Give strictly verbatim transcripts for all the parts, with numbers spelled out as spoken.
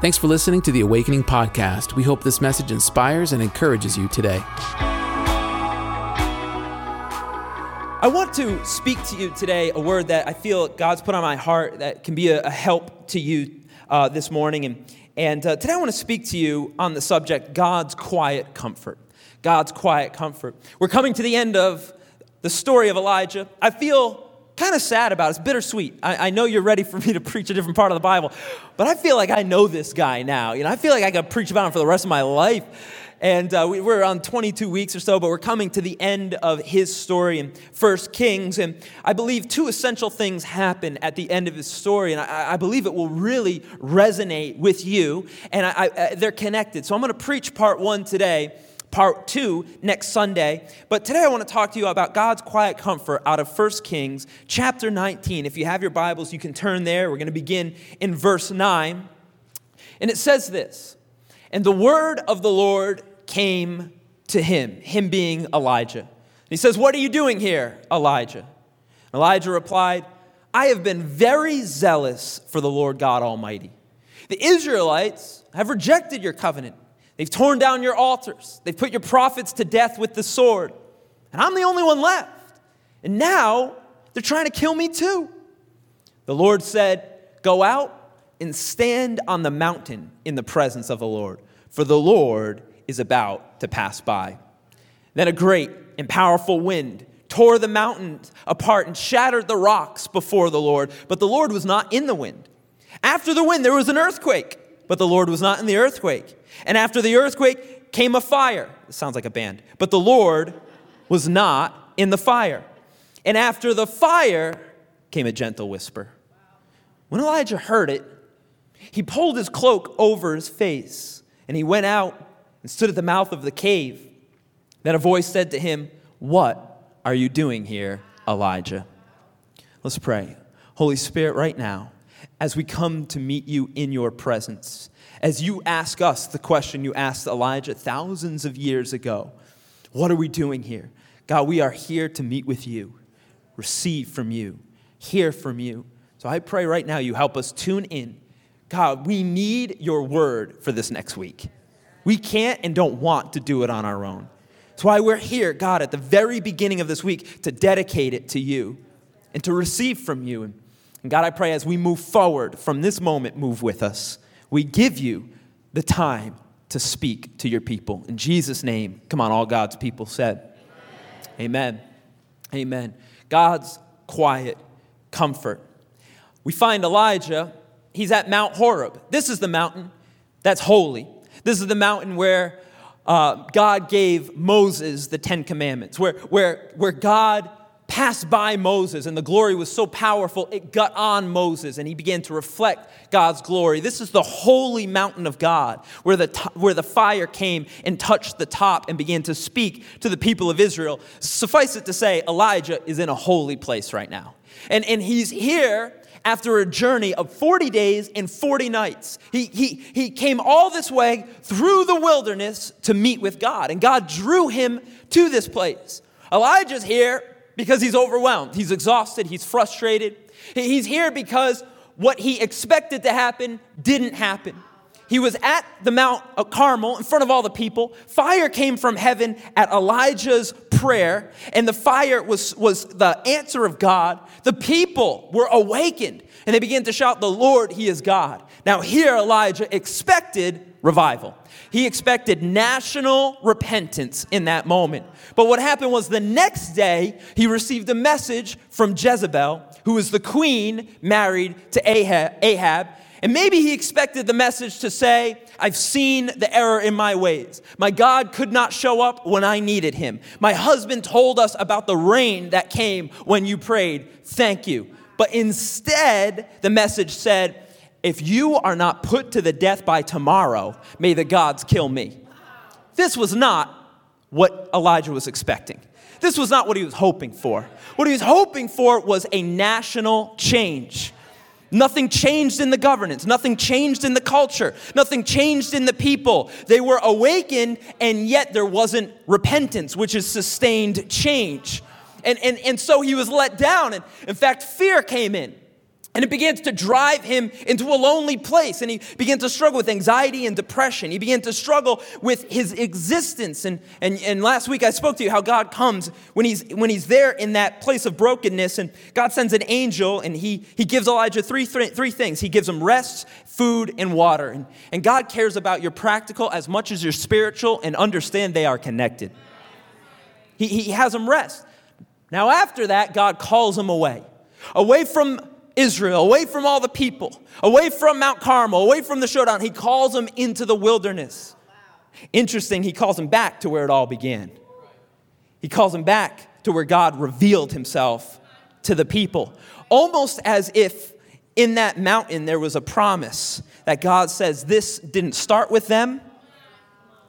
Thanks for listening to the Awakening Podcast. We hope this message inspires and encourages you today. I want to speak to you today a word that I feel God's put on my heart that can be a, a help to you uh, this morning. And, and uh, today I want to speak to you on the subject, God's quiet comfort. God's quiet comfort. We're coming to the end of the story of Elijah. I feel kind of sad about it. It's bittersweet. I, I know you're ready for me to preach a different part of the Bible, but I feel like I know this guy now. You know, I feel like I could preach about him for the rest of my life. And uh, we, we're on twenty-two weeks or so, but we're coming to the end of his story in First Kings. And I believe two essential things happen at the end of his story, and I, I believe it will really resonate with you. And I, I, they're connected. So I'm going to preach part one today, part two next Sunday. But today I want to talk to you about God's quiet comfort out of First Kings chapter nineteen. If you have your Bibles, you can turn there. We're going to begin in verse nine. And it says this, "And the word of the Lord came to him," him being Elijah. And he says, "What are you doing here, Elijah?" Elijah replied, "I have been very zealous for the Lord God Almighty. The Israelites have rejected your covenant. They've torn down your altars. They've put your prophets to death with the sword. And I'm the only one left. And now they're trying to kill me too." The Lord said, "Go out and stand on the mountain in the presence of the Lord, for the Lord is about to pass by." Then a great and powerful wind tore the mountains apart and shattered the rocks before the Lord. But the Lord was not in the wind. After the wind, there was an earthquake. But the Lord was not in the earthquake. And after the earthquake came a fire. It sounds like a band. But the Lord was not in the fire. And after the fire came a gentle whisper. When Elijah heard it, he pulled his cloak over his face, and he went out and stood at the mouth of the cave. Then a voice said to him, "What are you doing here, Elijah?" Let's pray. Holy Spirit, right now, as we come to meet you in your presence, as you ask us the question you asked Elijah thousands of years ago, what are we doing here? God, we are here to meet with you, receive from you, hear from you. So I pray right now you help us tune in. God, we need your word for this next week. We can't and don't want to do it on our own. That's why we're here, God, at the very beginning of this week to dedicate it to you and to receive from you. And And God, I pray as we move forward from this moment, move with us. We give you the time to speak to your people. In Jesus' name, come on, all God's people said. Amen. Amen. Amen. God's quiet comfort. We find Elijah, he's at Mount Horeb. This is the mountain that's holy. This is the mountain where uh, God gave Moses the Ten Commandments, where, where, where God passed by Moses, and the glory was so powerful, it got on Moses, and he began to reflect God's glory. This is the holy mountain of God, where the to- where the fire came and touched the top and began to speak to the people of Israel. Suffice it to say, Elijah is in a holy place right now. And, and he's here after a journey of forty days and forty nights. He, he, he came all this way through the wilderness to meet with God, and God drew him to this place. Elijah's here because he's overwhelmed, he's exhausted, he's frustrated. He's here because what he expected to happen didn't happen. He was at the Mount of Carmel in front of all the people. Fire came from heaven at Elijah's prayer, and the fire was, was the answer of God. The people were awakened, and they began to shout, "The Lord, he is God." Now here Elijah expected revival. He expected national repentance in that moment. But what happened was the next day, he received a message from Jezebel, who was the queen married to Ahab. And maybe he expected the message to say, "I've seen the error in my ways. My God could not show up when I needed him. My husband told us about the rain that came when you prayed. Thank you." But instead, the message said, "If you are not put to the death by tomorrow, may the gods kill me." This was not what Elijah was expecting. This was not what he was hoping for. What he was hoping for was a national change. Nothing changed in the governance. Nothing changed in the culture. Nothing changed in the people. They were awakened, and yet there wasn't repentance, which is sustained change. And, and, and so he was let down. And in fact, fear came in. And it begins to drive him into a lonely place. And he began to struggle with anxiety and depression. He began to struggle with his existence. And, and, and last week I spoke to you how God comes when he's, when he's there in that place of brokenness. And God sends an angel, and he, he gives Elijah three, three, three things. He gives him rest, food, and water. And, and God cares about your practical as much as your spiritual, and understand they are connected. He, he has him rest. Now after that, God calls him away. Away from Israel, away from all the people, away from Mount Carmel, away from the showdown. He calls them into the wilderness. Interesting, he calls them back to where it all began. He calls them back to where God revealed himself to the people. Almost as if in that mountain there was a promise that God says, this didn't start with them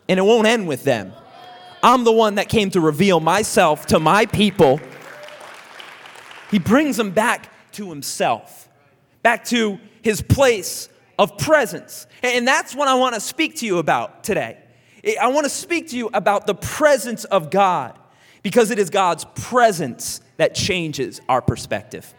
and it won't end with them. I'm the one that came to reveal myself to my people. He brings them back to himself, back to his place of presence. And that's what I want to speak to you about today. I want to speak to you about the presence of God, because it is God's presence that changes our perspective.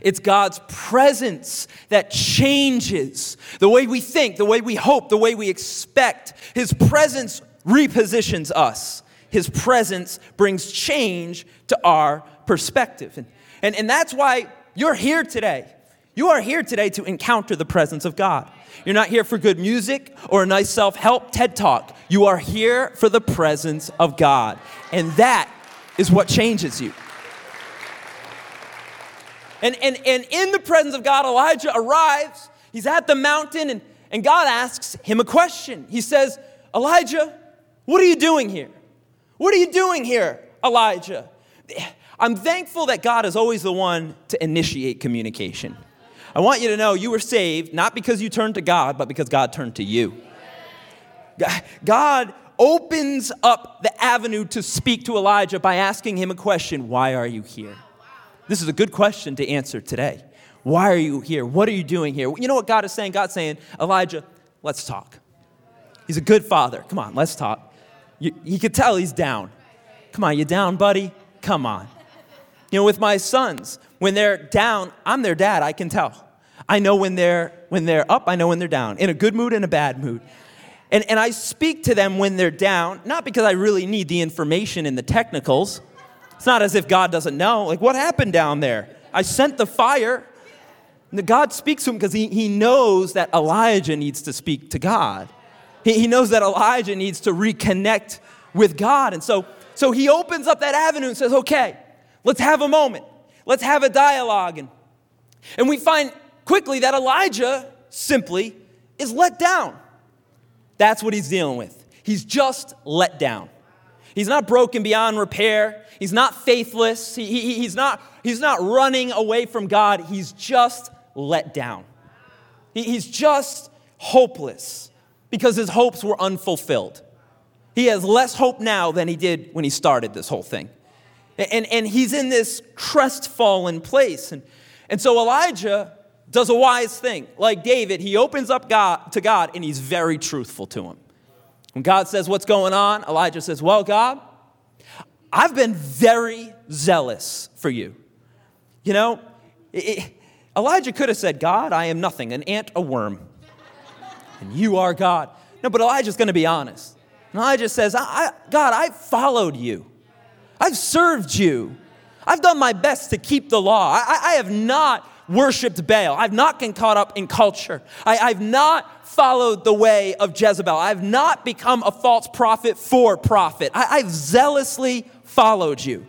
It's God's presence that changes the way we think, the way we hope, the way we expect. His presence repositions us. His presence brings change to our perspective. And And, and that's why you're here today. You are here today to encounter the presence of God. You're not here for good music or a nice self-help TED Talk. You are here for the presence of God. And that is what changes you. And, and, and in the presence of God, Elijah arrives. He's at the mountain, and, and God asks him a question. He says, Elijah, what are you doing here? What are you doing here, Elijah? I'm thankful that God is always the one to initiate communication. I want you to know you were saved not because you turned to God, but because God turned to you. God opens up the avenue to speak to Elijah by asking him a question. Why are you here? This is a good question to answer today. Why are you here? What are you doing here? You know what God is saying? God's saying, Elijah, let's talk. He's a good father. Come on, let's talk. You, you could tell he's down. Come on, you down, buddy? Come on. You know, with my sons, when they're down, I'm their dad, I can tell. I know when they're when they're up, I know when they're down, in a good mood and a bad mood. And and I speak to them when they're down, not because I really need the information and the technicals. It's not as if God doesn't know. Like, what happened down there? I sent the fire. And God speaks to him because he, he knows that Elijah needs to speak to God. He, he knows that Elijah needs to reconnect with God. And so, so he opens up that avenue and says, okay, let's have a moment. Let's have a dialogue. And, and we find quickly that Elijah simply is let down. That's what he's dealing with. He's just let down. He's not broken beyond repair. He's not faithless. He, he, he's not, he's not running away from God. He's just let down. He, he's just hopeless because his hopes were unfulfilled. He has less hope now than he did when he started this whole thing. And, and he's in this crestfallen place. And, and so Elijah does a wise thing. Like David, he opens up God, to God, and he's very truthful to him. When God says, what's going on? Elijah says, well, God, I've been very zealous for you. You know, it, Elijah could have said, God, I am nothing, an ant, a worm, and you are God. No, but Elijah's going to be honest. And Elijah says, I, I, God, I followed you. I've served you. I've done my best to keep the law. I, I have not worshipped Baal. I've not been caught up in culture. I, I've not followed the way of Jezebel. I've not become a false prophet for profit. I, I've zealously followed you.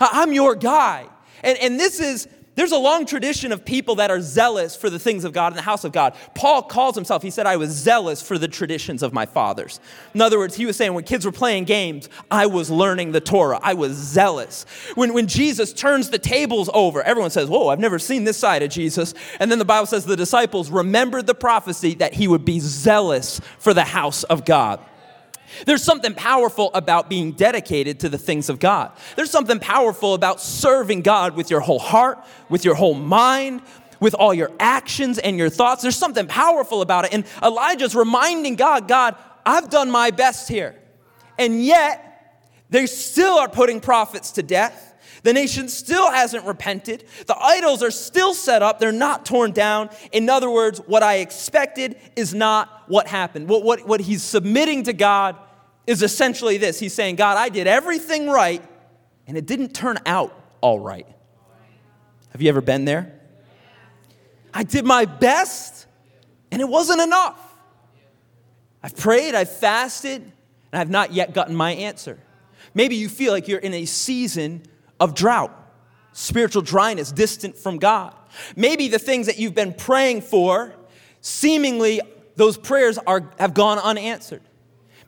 I, I'm your guy. And, and this is, there's a long tradition of people that are zealous for the things of God and the house of God. Paul calls himself, he said, I was zealous for the traditions of my fathers. In other words, he was saying when kids were playing games, I was learning the Torah. I was zealous. When, when Jesus turns the tables over, everyone says, whoa, I've never seen this side of Jesus. And then the Bible says the disciples remembered the prophecy that he would be zealous for the house of God. There's something powerful about being dedicated to the things of God. There's something powerful about serving God with your whole heart, with your whole mind, with all your actions and your thoughts. There's something powerful about it. And Elijah's reminding God, God, I've done my best here. And yet, they still are putting prophets to death. The nation still hasn't repented. The idols are still set up. They're not torn down. In other words, what I expected is not what happened. What, what, what he's submitting to God is essentially this. He's saying, God, I did everything right, and it didn't turn out all right. Have you ever been there? I did my best, and it wasn't enough. I've prayed, I've fasted, and I've not yet gotten my answer. Maybe you feel like you're in a season of drought, spiritual dryness, distant from God. Maybe the things that you've been praying for, seemingly those prayers are have gone unanswered.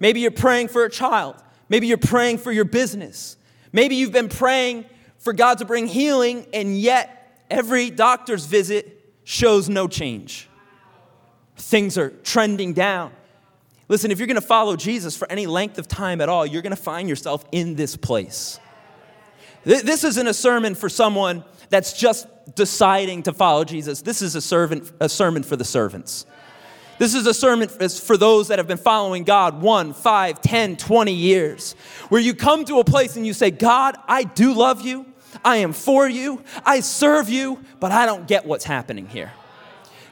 Maybe you're praying for a child. Maybe you're praying for your business. Maybe you've been praying for God to bring healing, and yet every doctor's visit shows no change. Things are trending down. Listen, if you're going to follow Jesus for any length of time at all, you're going to find yourself in this place. This isn't a sermon for someone that's just deciding to follow Jesus. This is a servant, a sermon for the servants. This is a sermon for those that have been following God one, five, ten, twenty years, where you come to a place and you say, God, I do love you. I am for you. I serve you, but I don't get what's happening here.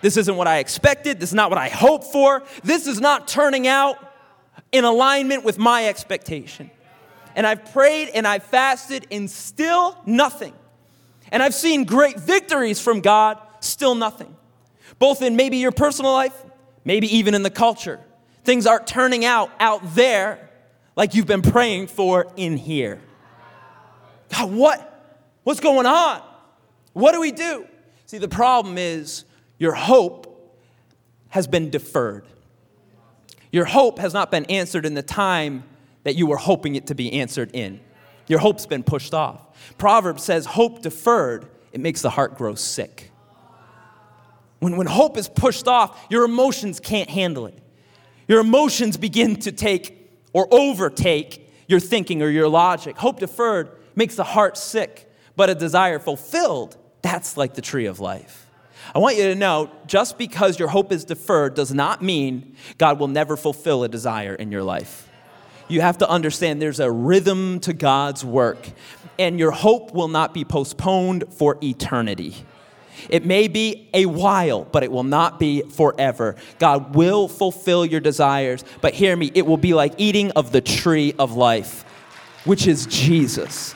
This isn't what I expected. This is not what I hoped for. This is not turning out in alignment with my expectation. And I've prayed and I've fasted and still nothing. And I've seen great victories from God, still nothing. Both in maybe your personal life, maybe even in the culture. Things aren't turning out out there like you've been praying for in here. God, what? What's going on? What do we do? See, the problem is your hope has been deferred. Your hope has not been answered in the time that you were hoping it to be answered in. Your hope's been pushed off. Proverbs says, hope deferred, it makes the heart grow sick. When, when hope is pushed off, your emotions can't handle it. Your emotions begin to take or overtake your thinking or your logic. Hope deferred makes the heart sick, but a desire fulfilled, that's like the tree of life. I want you to know, just because your hope is deferred does not mean God will never fulfill a desire in your life. You have to understand there's a rhythm to God's work, and your hope will not be postponed for eternity. It may be a while, but it will not be forever. God will fulfill your desires, but hear me, it will be like eating of the tree of life, which is Jesus.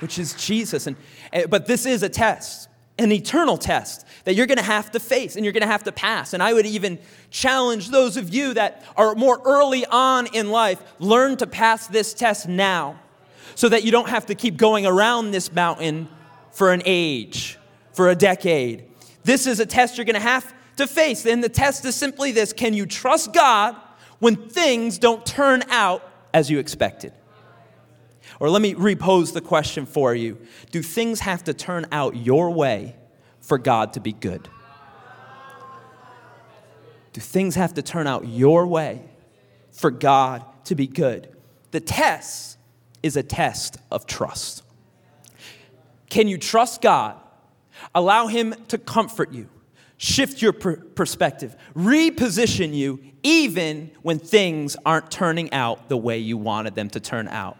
Which is Jesus. And, but this is a test, an eternal test that you're going to have to face and you're going to have to pass. And I would even challenge those of you that are more early on in life, learn to pass this test now so that you don't have to keep going around this mountain for an age, for a decade. This is a test you're going to have to face. And the test is simply this. Can you trust God when things don't turn out as you expected? Or let me repose the question for you. Do things have to turn out your way for God to be good? Do things have to turn out your way for God to be good? The test is a test of trust. Can you trust God? Allow him to comfort you, shift your per- perspective, reposition you, even when things aren't turning out the way you wanted them to turn out.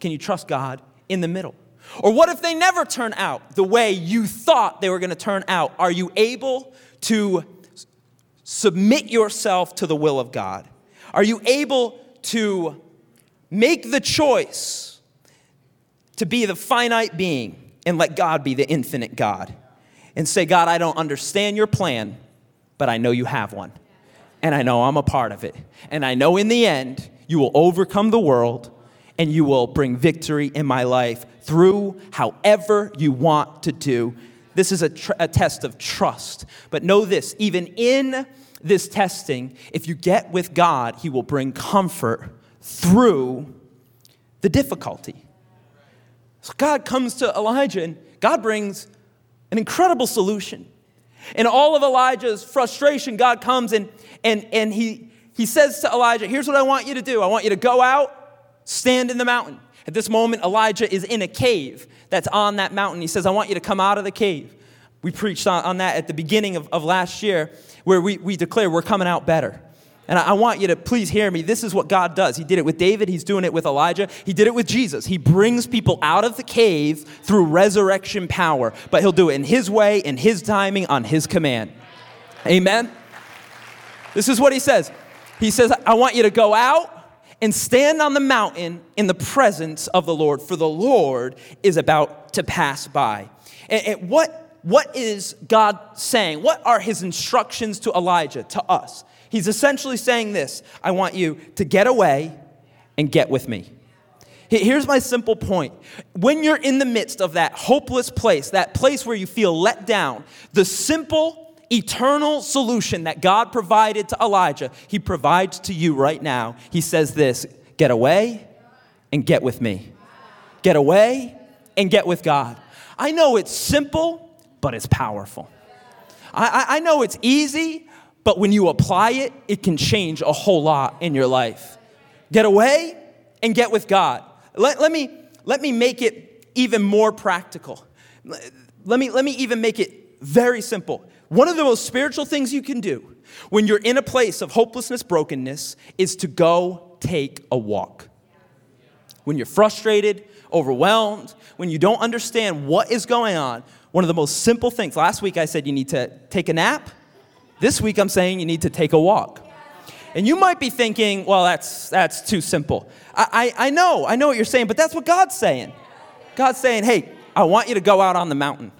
Can you trust God in the middle? Or what if they never turn out the way you thought they were going to turn out? Are you able to submit yourself to the will of God? Are you able to make the choice to be the finite being and let God be the infinite God? And say, God, I don't understand your plan, but I know you have one. And I know I'm a part of it. And I know in the end, you will overcome the world and you will bring victory in my life through however you want to do. This is a, tr- a test of trust. But know this, even in this testing, if you get with God, he will bring comfort through the difficulty. So God comes to Elijah, and God brings an incredible solution. In all of Elijah's frustration, God comes, and, and, and he, he says to Elijah, here's what I want you to do. I want you to go out, stand in the mountain. At this moment, Elijah is in a cave that's on that mountain. He says, I want you to come out of the cave. We preached on, on that at the beginning of, of last year, where we, we declare we're coming out better. And I want you to please hear me. This is what God does. He did it with David. He's doing it with Elijah. He did it with Jesus. He brings people out of the cave through resurrection power. But he'll do it in his way, in his timing, on his command. Amen? This is what he says. He says, I want you to go out and stand on the mountain in the presence of the Lord, for the Lord is about to pass by. And, and what, what is God saying? What are his instructions to Elijah, to us? He's essentially saying this: I want you to get away and get with me. Here's my simple point. When you're in the midst of that hopeless place, that place where you feel let down, the simple, eternal solution that God provided to Elijah, he provides to you right now. He says this: get away and get with me. Get away and get with God. I know it's simple, but it's powerful. I, I know it's easy, but when you apply it, it can change a whole lot in your life. Get away and get with God. Let, let me, let me make it even more practical. Let me, let me even make it very simple. One of the most spiritual things you can do when you're in a place of hopelessness, brokenness, is to go take a walk. When you're frustrated, overwhelmed, when you don't understand what is going on, one of the most simple things. Last week I said you need to take a nap. This week, I'm saying you need to take a walk. And you might be thinking, well, that's that's too simple. I, I, I know, I know what you're saying, but that's what God's saying. God's saying, hey, I want you to go out on the mountain.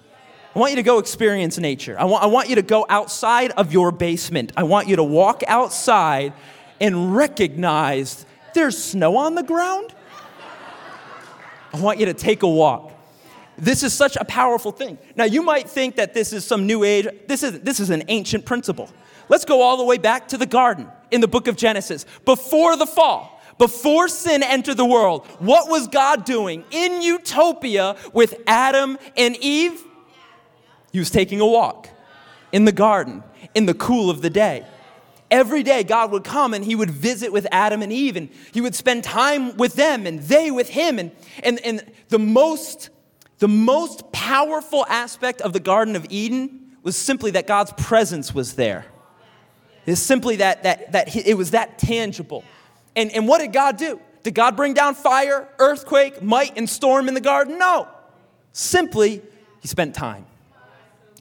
I want you to go experience nature. I want, I want you to go outside of your basement. I want you to walk outside and recognize there's snow on the ground. I want you to take a walk. This is such a powerful thing. Now, you might think that this is some new age. This is, this is an ancient principle. Let's go all the way back to the garden in the book of Genesis. Before the fall, before sin entered the world, what was God doing in utopia with Adam and Eve? He was taking a walk in the garden in the cool of the day. Every day God would come and he would visit with Adam and Eve, and he would spend time with them and they with him. And, and, and the most... The most powerful aspect of the Garden of Eden was simply that God's presence was there. It's simply that that that it was that tangible. And, and what did God do? Did God bring down fire, earthquake, might, and storm in the garden? No. Simply, he spent time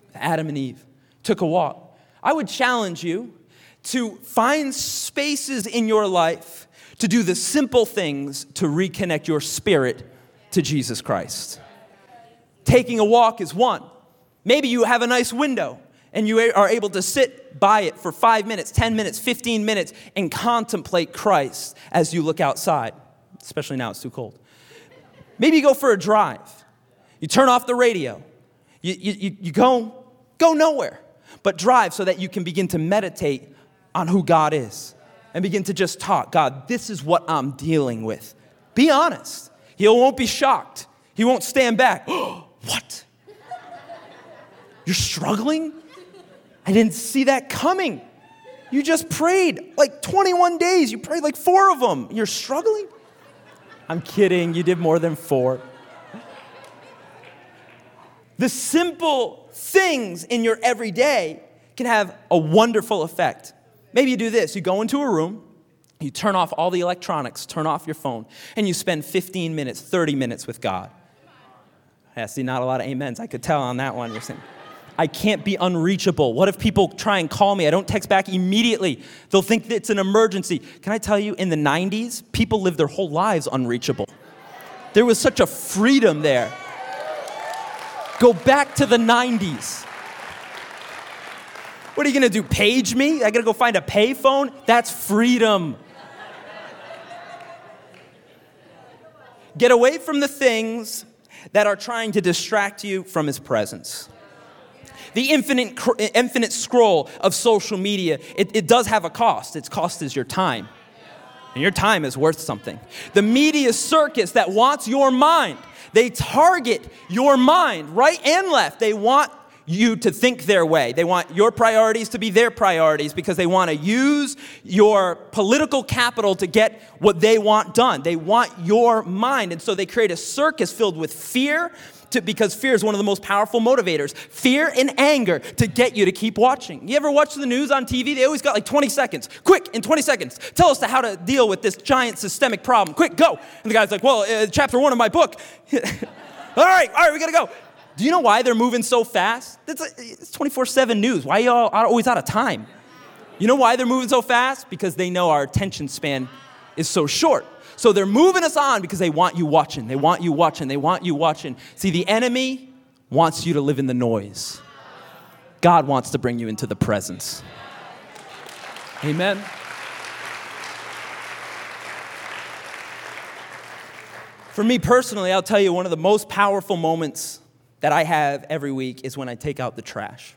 with Adam and Eve, took a walk. I would challenge you to find spaces in your life to do the simple things to reconnect your spirit to Jesus Christ. Taking a walk is one. Maybe you have a nice window and you are able to sit by it for five minutes, ten minutes, fifteen minutes and contemplate Christ as you look outside, especially now it's too cold. Maybe you go for a drive. You turn off the radio. You, you, you go, go nowhere, but drive so that you can begin to meditate on who God is and begin to just talk. God, this is what I'm dealing with. Be honest. He won't be shocked. He won't stand back. What? You're struggling? I didn't see that coming. You just prayed like twenty-one days. You prayed like four of them. You're struggling? I'm kidding. You did more than four. The simple things in your everyday can have a wonderful effect. Maybe you do this. You go into a room. You turn off all the electronics. Turn off your phone. And you spend fifteen minutes, thirty minutes with God. Yeah, see, not a lot of amens. I could tell on that one. You're saying, I can't be unreachable. What if people try and call me? I don't text back immediately. They'll think that it's an emergency. Can I tell you, in the nineties, people lived their whole lives unreachable. There was such a freedom there. Go back to the nineties. What are you going to do, page me? I got to go find a pay phone? That's freedom. Get away from the things that are trying to distract you from his presence. The infinite infinite scroll of social media, it, it does have a cost. Its cost is your time. And your time is worth something. The media circus that wants your mind, they target your mind right and left. They want you to think their way. They want your priorities to be their priorities because they want to use your political capital to get what they want done. They want your mind. And so they create a circus filled with fear, to, because fear is one of the most powerful motivators. Fear and anger to get you to keep watching. You ever watch the news on T V? They always got like twenty seconds. Quick, in twenty seconds, tell us how to deal with this giant systemic problem. Quick, go. And the guy's like, well, uh, chapter one of my book. all right, all right, we gotta go. Do you know why they're moving so fast? It's, like, it's twenty-four seven news. Why y'all are always out of time? You know why they're moving so fast? Because they know our attention span is so short. So they're moving us on because they want you watching. They want you watching. They want you watching. See, the enemy wants you to live in the noise. God wants to bring you into the presence. Amen. For me personally, I'll tell you, one of the most powerful moments that I have every week is when I take out the trash.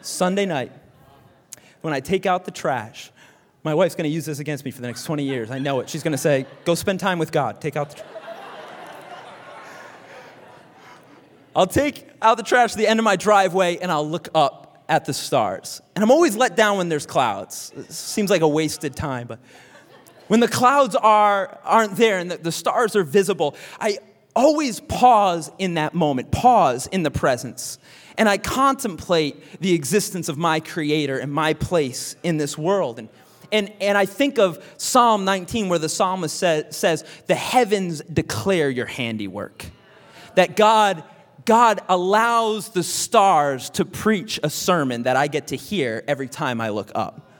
Sunday night, when I take out the trash, my wife's going to use this against me for the next twenty years. I know it. She's going to say, go spend time with God. Take out the trash. I'll take out the trash to the end of my driveway, and I'll look up at the stars. And I'm always let down when there's clouds. It seems like a wasted time. But when the clouds are, aren't there and the, the stars are visible, I always pause in that moment, pause in the presence, and I contemplate the existence of my Creator and my place in this world. And and, and I think of Psalm nineteen, where the psalmist say, says, the heavens declare your handiwork. That God, God allows the stars to preach a sermon that I get to hear every time I look up.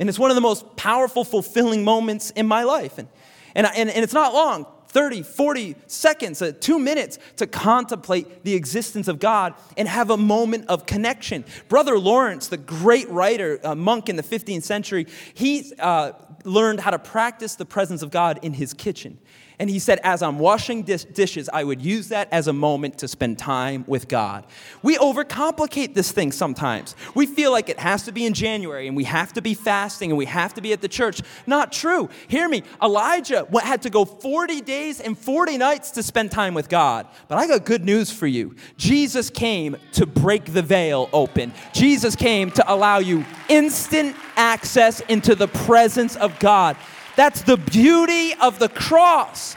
And it's one of the most powerful, fulfilling moments in my life. And, and, and, and it's not long. thirty, forty seconds, uh, two minutes to contemplate the existence of God and have a moment of connection. Brother Lawrence, the great writer, a monk in the fifteenth century, he uh, learned how to practice the presence of God in his kitchen. And he said, as I'm washing dis- dishes, I would use that as a moment to spend time with God. We overcomplicate this thing sometimes. We feel like it has to be in January, and we have to be fasting, and we have to be at the church. Not true. Hear me. Elijah had to go forty days and forty nights to spend time with God. But I got good news for you. Jesus came to break the veil open. Jesus came to allow you instant access into the presence of God. That's the beauty of the cross,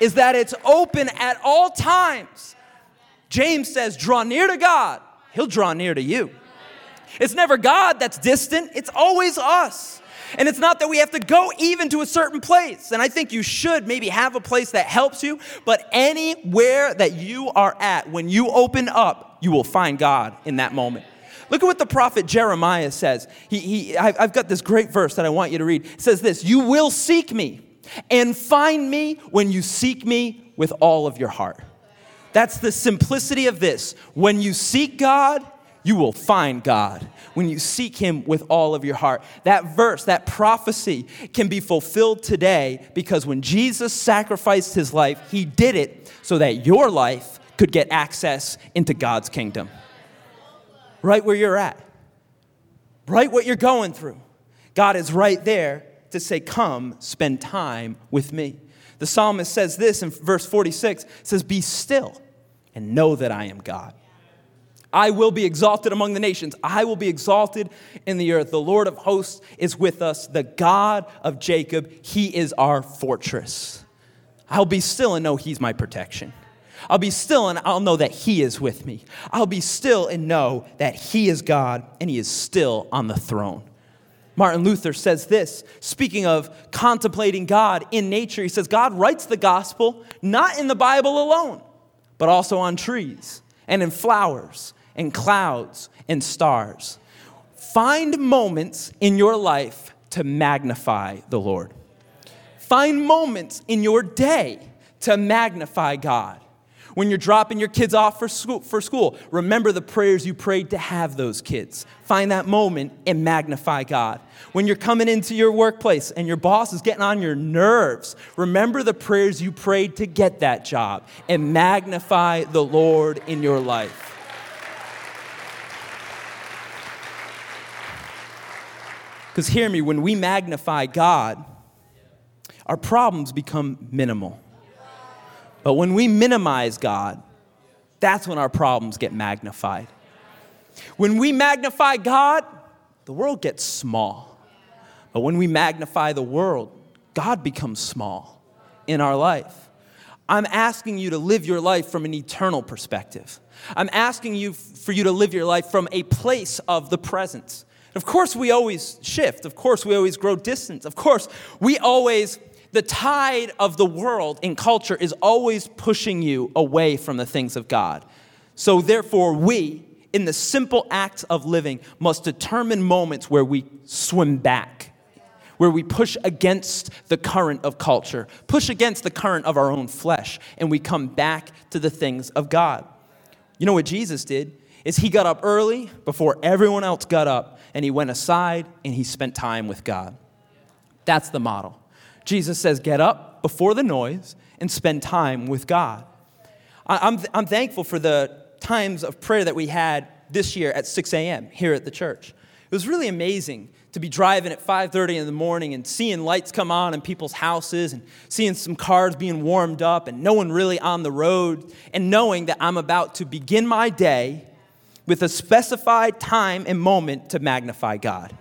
is that it's open at all times. James says, draw near to God. He'll draw near to you. It's never God that's distant. It's always us. And it's not that we have to go even to a certain place. And I think you should maybe have a place that helps you. But anywhere that you are at, when you open up, you will find God in that moment. Look at what the prophet Jeremiah says. He, he, I've got this great verse that I want you to read. It says this, you will seek me and find me when you seek me with all of your heart. That's the simplicity of this. When you seek God, you will find God. When you seek him with all of your heart. That verse, that prophecy can be fulfilled today, because when Jesus sacrificed his life, he did it so that your life could get access into God's kingdom. Right where you're at, right what you're going through. God is right there to say, come spend time with me. The psalmist says this in verse forty-six, says, be still and know that I am God. I will be exalted among the nations. I will be exalted in the earth. The Lord of hosts is with us. The God of Jacob, he is our fortress. I'll be still and know he's my protection. I'll be still and I'll know that he is with me. I'll be still and know that he is God and he is still on the throne. Martin Luther says this, speaking of contemplating God in nature. He says, God writes the gospel not in the Bible alone, but also on trees and in flowers and clouds and stars. Find moments in your life to magnify the Lord. Find moments in your day to magnify God. When you're dropping your kids off for school, for school, remember the prayers you prayed to have those kids. Find that moment and magnify God. When you're coming into your workplace and your boss is getting on your nerves, remember the prayers you prayed to get that job and magnify the Lord in your life. Because hear me, when we magnify God, our problems become minimal. But when we minimize God, that's when our problems get magnified. When we magnify God, the world gets small. But when we magnify the world, God becomes small in our life. I'm asking you to live your life from an eternal perspective. I'm asking you for you to live your life from a place of the present. Of course, we always shift. Of course, we always grow distant. Of course, we always, the tide of the world and culture is always pushing you away from the things of God. So therefore, we, in the simple act of living, must determine moments where we swim back, where we push against the current of culture, push against the current of our own flesh, and we come back to the things of God. You know what Jesus did is he got up early before everyone else got up, and he went aside and he spent time with God. That's the model. Jesus says, get up before the noise and spend time with God. I'm, I'm thankful for the times of prayer that we had this year at six a.m. here at the church. It was really amazing to be driving at five thirty in the morning and seeing lights come on in people's houses and seeing some cars being warmed up and no one really on the road and knowing that I'm about to begin my day with a specified time and moment to magnify God.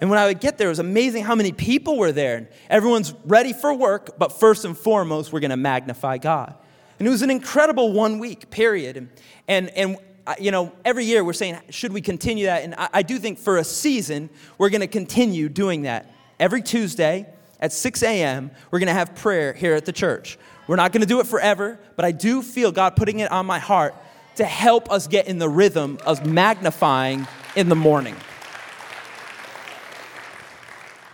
And when I would get there, it was amazing how many people were there. And everyone's ready for work, but first and foremost, we're going to magnify God. And it was an incredible one-week period. And, and, and you know, every year we're saying, should we continue that? And I, I do think for a season, we're going to continue doing that. Every Tuesday at six a.m., we're going to have prayer here at the church. We're not going to do it forever, but I do feel God putting it on my heart to help us get in the rhythm of magnifying in the morning.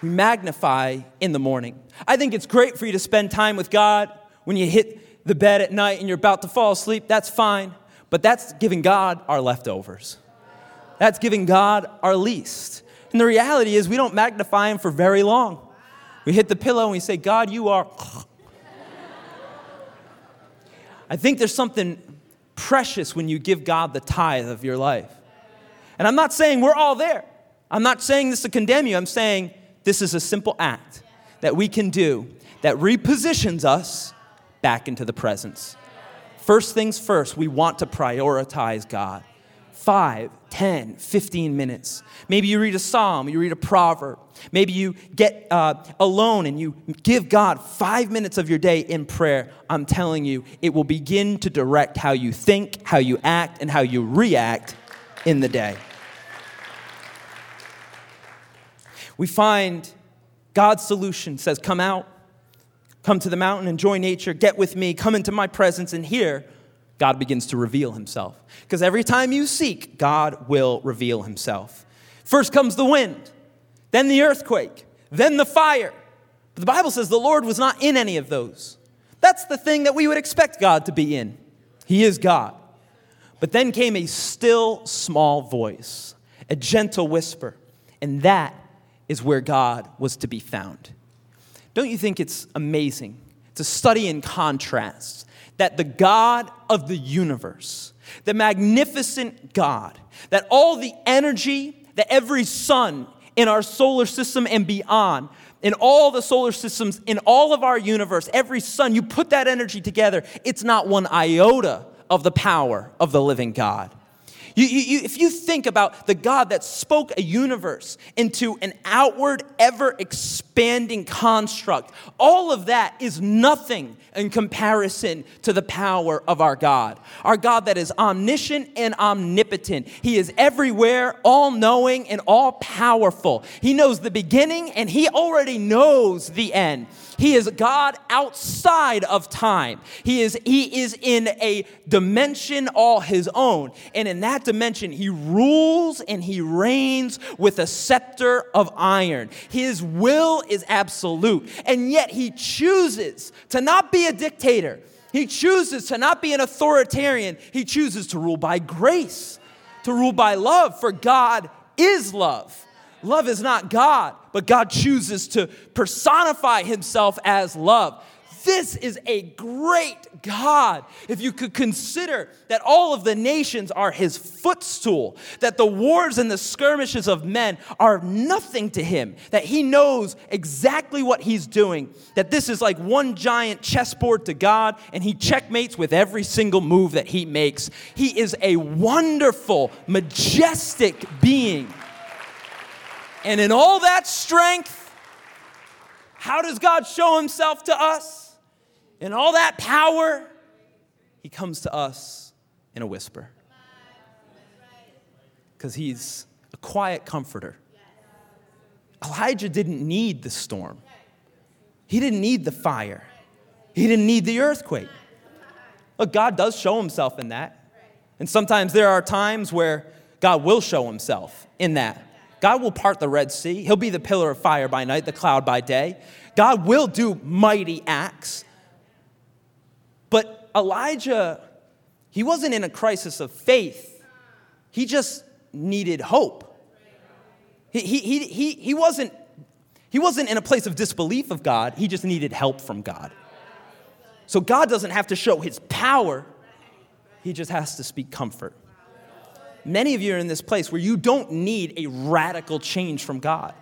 We magnify in the morning. I think it's great for you to spend time with God when you hit the bed at night and you're about to fall asleep. That's fine, but that's giving God our leftovers. That's giving God our least. And the reality is we don't magnify him for very long. We hit the pillow and we say, God, you are... I think there's something precious when you give God the tithe of your life. And I'm not saying we're all there. I'm not saying this to condemn you. I'm saying this is a simple act that we can do that repositions us back into the presence. First things first, we want to prioritize God. Five, ten, fifteen minutes. Maybe you read a psalm, you read a proverb. Maybe you get uh, alone and you give God five minutes of your day in prayer. I'm telling you, it will begin to direct how you think, how you act, and how you react in the day. We find God's solution says, come out, come to the mountain, enjoy nature, get with me, come into my presence, and here God begins to reveal himself. Because every time you seek, God will reveal himself. First comes the wind, then the earthquake, then the fire. But the Bible says the Lord was not in any of those. That's the thing that we would expect God to be in. He is God. But then came a still small voice, a gentle whisper, and that is where God was to be found. Don't you think it's amazing to study in contrast that the God of the universe, the magnificent God, that all the energy that every sun in our solar system and beyond, in all the solar systems, in all of our universe, every sun, you put that energy together, it's not one iota of the power of the living God. You, you, you, if you think about the God that spoke a universe into an outward, ever-expanding construct, all of that is nothing in comparison to the power of our God. Our God that is omniscient and omnipotent. He is everywhere, all-knowing and all-powerful. He knows the beginning and he already knows the end. He is God outside of time. He is, he is in a dimension all his own. And in that dimension, he rules and he reigns with a scepter of iron. His will is absolute. And yet he chooses to not be a dictator. He chooses to not be an authoritarian. He chooses to rule by grace, to rule by love, for God is love. Love is not God, but God chooses to personify himself as love. This is a great God. If you could consider that all of the nations are his footstool, that the wars and the skirmishes of men are nothing to him, that he knows exactly what he's doing, that this is like one giant chessboard to God, and he checkmates with every single move that he makes. He is a wonderful, majestic being. And in all that strength, how does God show himself to us? and all that power, he comes to us in a whisper. Because he's a quiet comforter. Elijah didn't need the storm. He didn't need the fire. He didn't need the earthquake. Look, God does show himself in that. And sometimes there are times where God will show himself in that. God will part the Red Sea. He'll be the pillar of fire by night, the cloud by day. God will do mighty acts. But Elijah, he wasn't in a crisis of faith. He just needed hope. He, he, he, he, he, wasn't, he wasn't in a place of disbelief of God. He just needed help from God. So God doesn't have to show his power. He just has to speak comfort. Many of you are in this place where you don't need a radical change from God.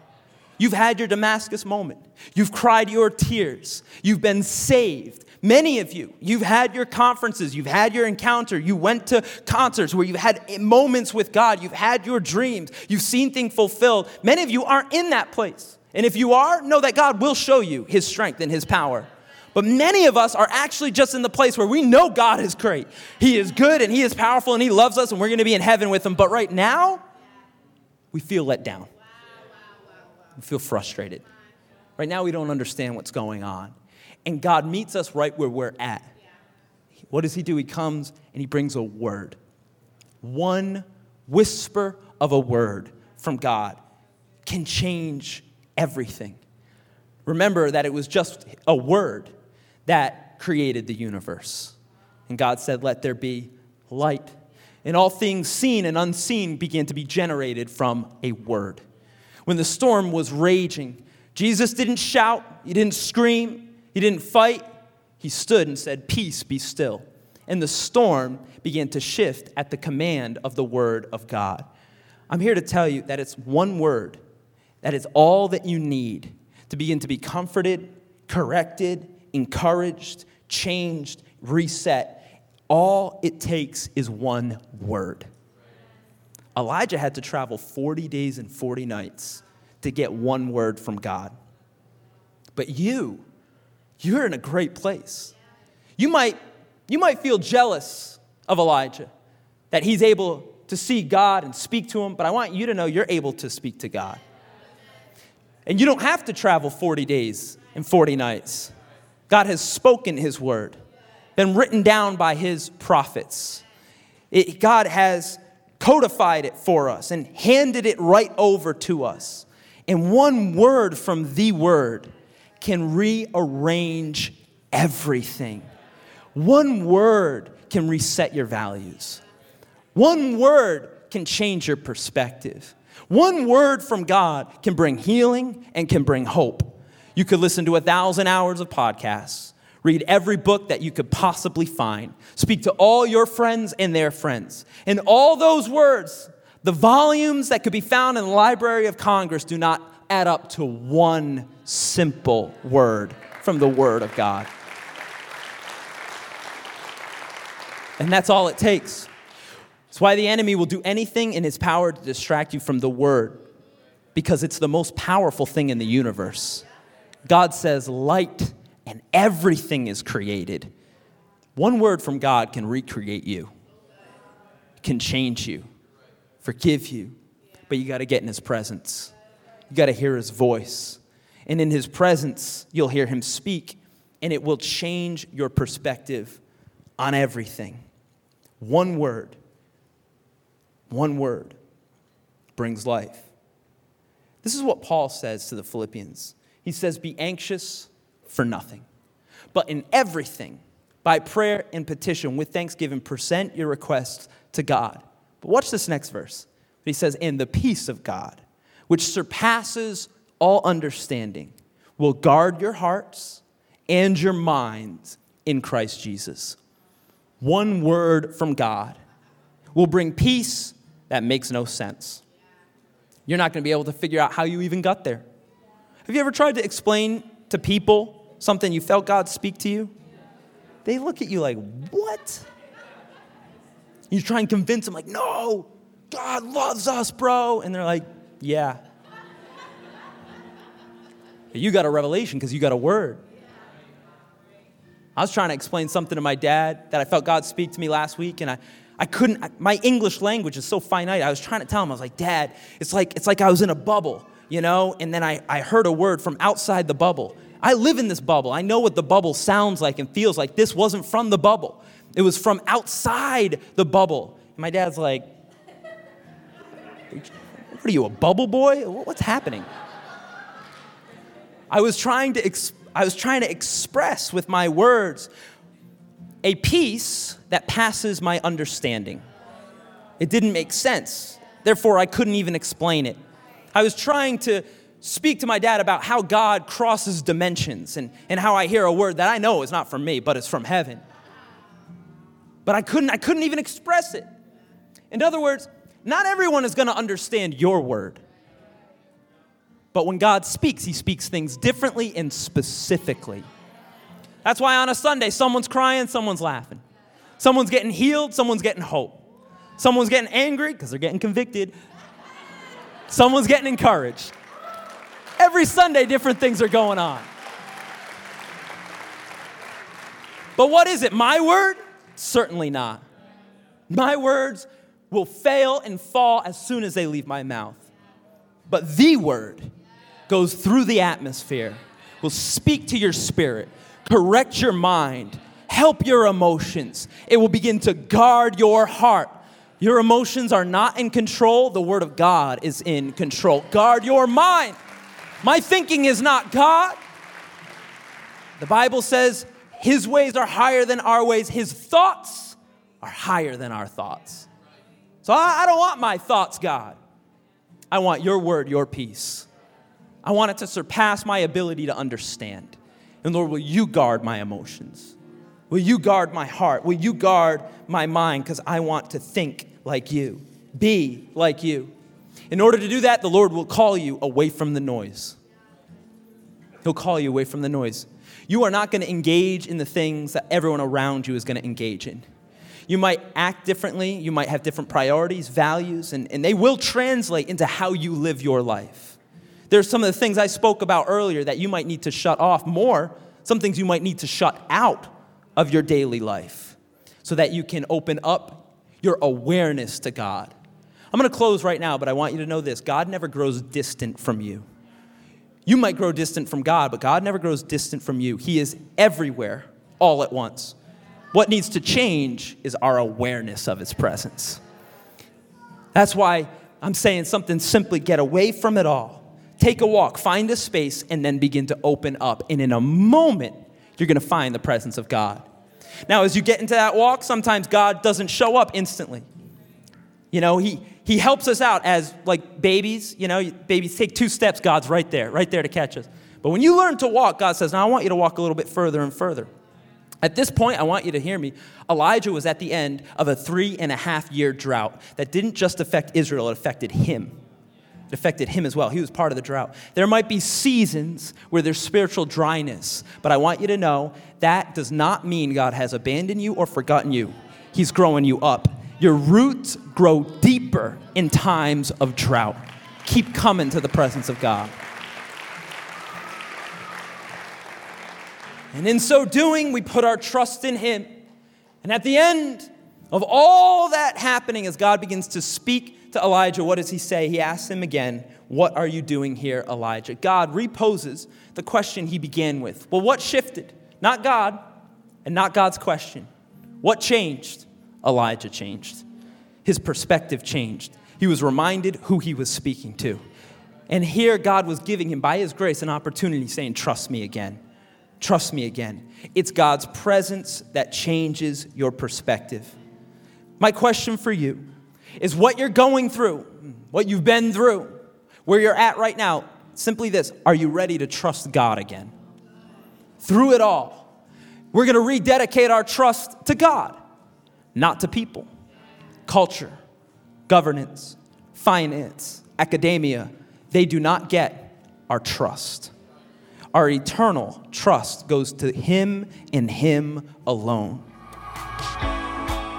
You've had your Damascus moment. You've cried your tears. You've been saved. Many of you, you've had your conferences. You've had your encounter. You went to concerts where you've had moments with God. You've had your dreams. You've seen things fulfilled. Many of you aren't in that place. And if you are, know that God will show you his strength and his power. But many of us are actually just in the place where we know God is great. He is good and he is powerful and he loves us and we're going to be in heaven with him. But right now, we feel let down. We feel frustrated. Right now, we don't understand what's going on. And God meets us right where we're at. What does he do? He comes and he brings a word. One whisper of a word from God can change everything. Remember that it was just a word that created the universe. And God said, let there be light. And all things seen and unseen began to be generated from a word. When the storm was raging, Jesus didn't shout, he didn't scream, he didn't fight. He stood and said, peace, be still. And the storm began to shift at the command of the word of God. I'm here to tell you that it's one word, that is all that you need to begin to be comforted, corrected, encouraged, changed, reset. All it takes is one word. Elijah had to travel forty days and forty nights to get one word from God. But you, you're in a great place. You might, you might feel jealous of Elijah, that he's able to see God and speak to him, but I want you to know you're able to speak to God. And you don't have to travel forty days and forty nights. God has spoken his word, been written down by his prophets. It, God has codified it for us and handed it right over to us. And one word from the word can rearrange everything. One word can reset your values. One word can change your perspective. One word from God can bring healing and can bring hope. You could listen to a thousand hours of podcasts, read every book that you could possibly find, speak to all your friends and their friends. And all those words, the volumes that could be found in the Library of Congress do not add up to one simple word from the Word of God. And that's all it takes. That's why the enemy will do anything in his power to distract you from the word, because it's the most powerful thing in the universe. God says light and everything is created. One word from God can recreate you, can change you, forgive you, but you got to get in his presence. You got to hear his voice. And in his presence, you'll hear him speak, and it will change your perspective on everything. One word. One word brings life. This is what Paul says to the Philippians. He says, be anxious for nothing, but in everything, by prayer and petition, with thanksgiving, present your requests to God. But watch this next verse. He says, and the peace of God, which surpasses all understanding, will guard your hearts and your minds in Christ Jesus. One word from God will bring peace that makes no sense. You're not going to be able to figure out how you even got there. Have you ever tried to explain to people something you felt God speak to you? They look at you like, what? You try and convince them like, no, God loves us, bro. And they're like, yeah. You got a revelation because you got a word. I was trying to explain something to my dad that I felt God speak to me last week, and I, I couldn't, I, my English language is so finite. I was trying to tell him, I was like, Dad, it's like it's like I was in a bubble, you know? And then I, I heard a word from outside the bubble. I live in this bubble. I know what the bubble sounds like and feels like. This wasn't from the bubble. It was from outside the bubble. And my dad's like, what are you, a bubble boy? What's happening? I was trying to explain. I was trying to express with my words a peace that passes my understanding. It didn't make sense. Therefore, I couldn't even explain it. I was trying to speak to my dad about how God crosses dimensions and, and how I hear a word that I know is not from me, but it's from heaven. But I couldn't, I couldn't even express it. In other words, not everyone is going to understand your word. But when God speaks, he speaks things differently and specifically. That's why on a Sunday, someone's crying, someone's laughing. Someone's getting healed, someone's getting hope. Someone's getting angry because they're getting convicted. Someone's getting encouraged. Every Sunday, different things are going on. But what is it? My word? Certainly not. My words will fail and fall as soon as they leave my mouth. But the word goes through the atmosphere, will speak to your spirit, correct your mind, help your emotions. It will begin to guard your heart. Your emotions are not in control. The word of God is in control. Guard your mind. My thinking is not God. The Bible says his ways are higher than our ways. His thoughts are higher than our thoughts. So I, I don't want my thoughts, God. I want your word, your peace. I want it to surpass my ability to understand. And Lord, will you guard my emotions? Will you guard my heart? Will you guard my mind? Because I want to think like you, be like you. In order to do that, the Lord will call you away from the noise. He'll call you away from the noise. You are not going to engage in the things that everyone around you is going to engage in. You might act differently. You might have different priorities, values, and, and they will translate into how you live your life. There's some of the things I spoke about earlier that you might need to shut off more, some things you might need to shut out of your daily life so that you can open up your awareness to God. I'm going to close right now, but I want you to know this. God never grows distant from you. You might grow distant from God, but God never grows distant from you. He is everywhere all at once. What needs to change is our awareness of his presence. That's why I'm saying something simply, get away from it all. Take a walk, find a space, and then begin to open up. And in a moment, you're going to find the presence of God. Now, as you get into that walk, sometimes God doesn't show up instantly. You know, he, he helps us out as like babies. You know, babies take two steps, God's right there, right there to catch us. But when you learn to walk, God says, now I want you to walk a little bit further and further. At this point, I want you to hear me. Elijah was at the end of a three and a half year drought that didn't just affect Israel, it affected him. It affected him as well. He was part of the drought. There might be seasons where there's spiritual dryness, but I want you to know that does not mean God has abandoned you or forgotten you. He's growing you up. Your roots grow deeper in times of drought. Keep coming to the presence of God. And in so doing, we put our trust in him. And at the end of all that happening, as God begins to speak to Elijah, what does he say? He asks him again, what are you doing here, Elijah? God reposes the question he began with. Well, what shifted? Not God and not God's question. What changed? Elijah changed. His perspective changed. He was reminded who he was speaking to. And here God was giving him, by his grace, an opportunity saying, trust me again. Trust me again. It's God's presence that changes your perspective. My question for you is what you're going through, what you've been through, where you're at right now, simply this, are you ready to trust God again? Through it all, we're going to rededicate our trust to God, not to people, culture, governance, finance, academia. They do not get our trust. Our eternal trust goes to him and him alone.